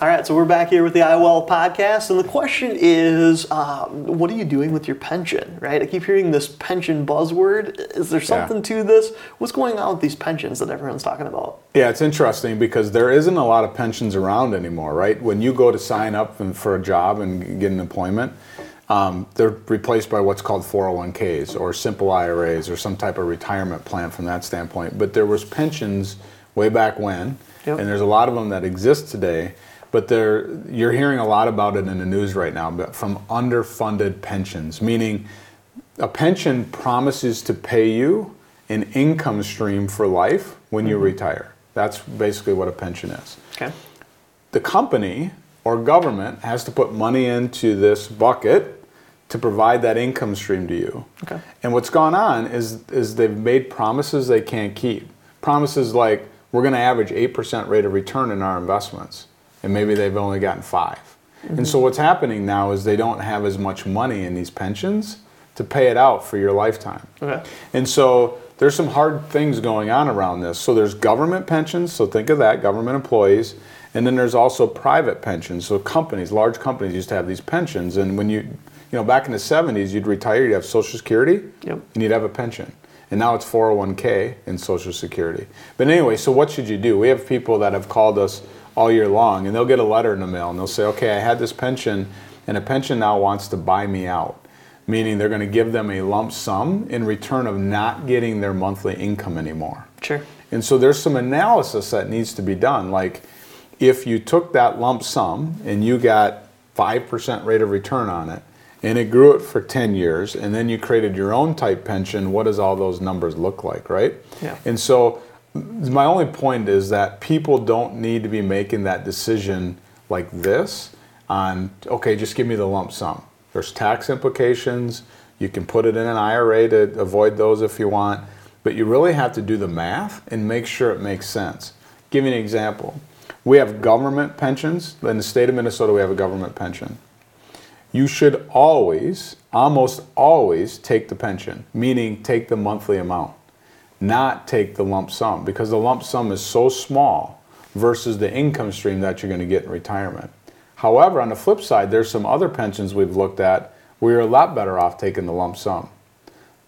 All right, so we're back here with the iWealth Podcast, and the question is, what are you doing with your pension, right? I keep hearing this pension buzzword. Is there something to this? What's going on with these pensions that everyone's talking about? Yeah, it's interesting because there isn't a lot of pensions around anymore, right? When you go to sign up for a job and get an employment, they're replaced by what's called 401ks or simple IRAs or some type of retirement plan from that standpoint. But there was pensions way back when, and there's a lot of them that exist today. But you're hearing a lot about it in the news right now, but from underfunded pensions, meaning a pension promises to pay you an income stream for life when you retire. That's basically what a pension is. Okay. The company or government has to put money into this bucket to provide that income stream to you. Okay. And what's gone on is they've made promises they can't keep. Promises like, we're going to average 8% rate of return in our investments. And maybe they've only gotten 5%. Mm-hmm. And so what's happening now is they don't have as much money in these pensions to pay it out for your lifetime. Okay. And so there's some hard things going on around this. So there's government pensions, so think of that, government employees, and then there's also private pensions. So companies, large companies used to have these pensions, and when you know, back in the 70s, you'd retire, you'd have Social Security, and you'd have a pension. And now it's 401k and Social Security. But anyway, so what should you do? We have people that have called us all year long, and they'll get a letter in the mail, and they'll say, okay, I had this pension, and a pension now wants to buy me out, meaning they're going to give them a lump sum in return of not getting their monthly income anymore. Sure. And so there's some analysis that needs to be done, like if you took that lump sum and you got 5% rate of return on it, and it grew it for 10 years, and then you created your own type pension, what does all those numbers look like, right? Yeah. And so my only point is that people don't need to be making that decision like this on, okay, just give me the lump sum. There's tax implications. You can put it in an IRA to avoid those if you want, but you really have to do the math and make sure it makes sense. Give you an example. We have government pensions. In the state of Minnesota, we have a government pension. You should always, almost always, take the pension, meaning take the monthly amount, not take the lump sum, because the lump sum is so small versus the income stream that you're going to get in retirement. However, on the flip side, there's some other pensions we've looked at where you're a lot better off taking the lump sum.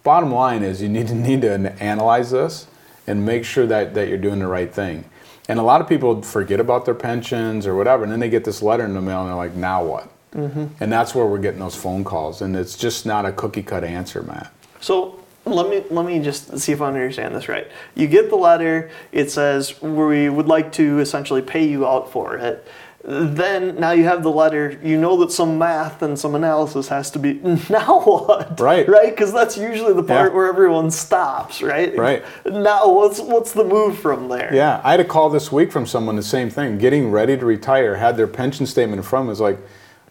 Bottom line is you need to analyze this and make sure that you're doing the right thing. And a lot of people forget about their pensions or whatever, and then they get this letter in the mail and they're like, now what? Mm-hmm. And that's where we're getting those phone calls, and it's just not a cookie-cut answer, Matt. So Let me just see if I understand this right. You get the letter, it says, we would like to essentially pay you out for it. Then, now you have the letter, you know that some math and some analysis has to be, now what? Right. Right? Because that's usually the part where everyone stops, right? Right. Now, what's the move from there? Yeah, I had a call this week from someone, the same thing, getting ready to retire, had their pension statement in front of them, was like,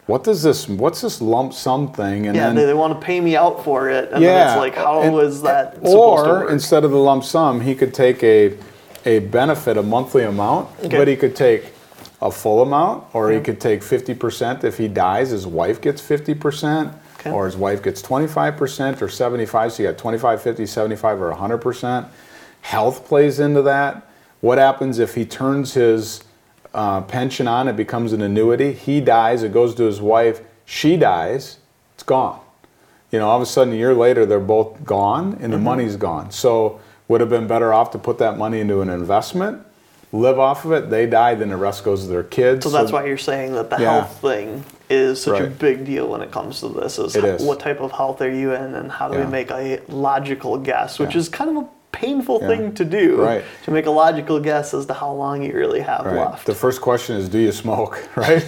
what's this lump sum thing? And then they want to pay me out for it. And then it's like, how is that supposed to work? Or instead of the lump sum, he could take a benefit, a monthly amount, but he could take a full amount, or he could take 50%. If he dies, his wife gets 50%, or his wife gets 25%, or 75%, so you got 25, 50, 75, or 100%. Health plays into that. What happens if he turns his pension on, it becomes an annuity, he dies, it goes to his wife, she dies, it's gone. You know, all of a sudden, a year later, they're both gone, and the money's gone. So would have been better off to put that money into an investment, live off of it, they die, then the rest goes to their kids. So that's why you're saying that the health thing is such a big deal when it comes to this, is what type of health are you in, and how do we make a logical guess, which is kind of a painful thing to do, to make a logical guess as to how long you really have left. The first question is, do you smoke, right?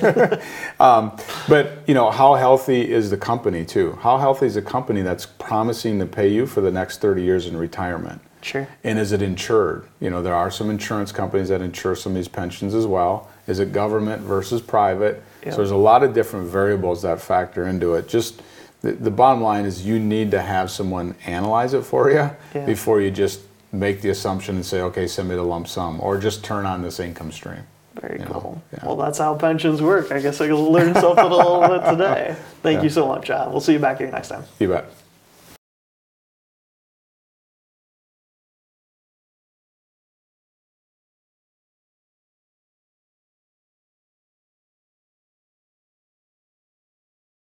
But, you know, how healthy is the company, too? How healthy is a company that's promising to pay you for the next 30 years in retirement? Sure. And is it insured? You know, there are some insurance companies that insure some of these pensions as well. Is it government versus private? Yep. So there's a lot of different variables that factor into it. Just the bottom line is you need to have someone analyze it for you before you just make the assumption and say, okay, send me the lump sum, or just turn on this income stream. Very cool. Yeah. Well, that's how pensions work. I guess I learned something a little bit today. Thank you so much, John. We'll see you back here next time. You bet.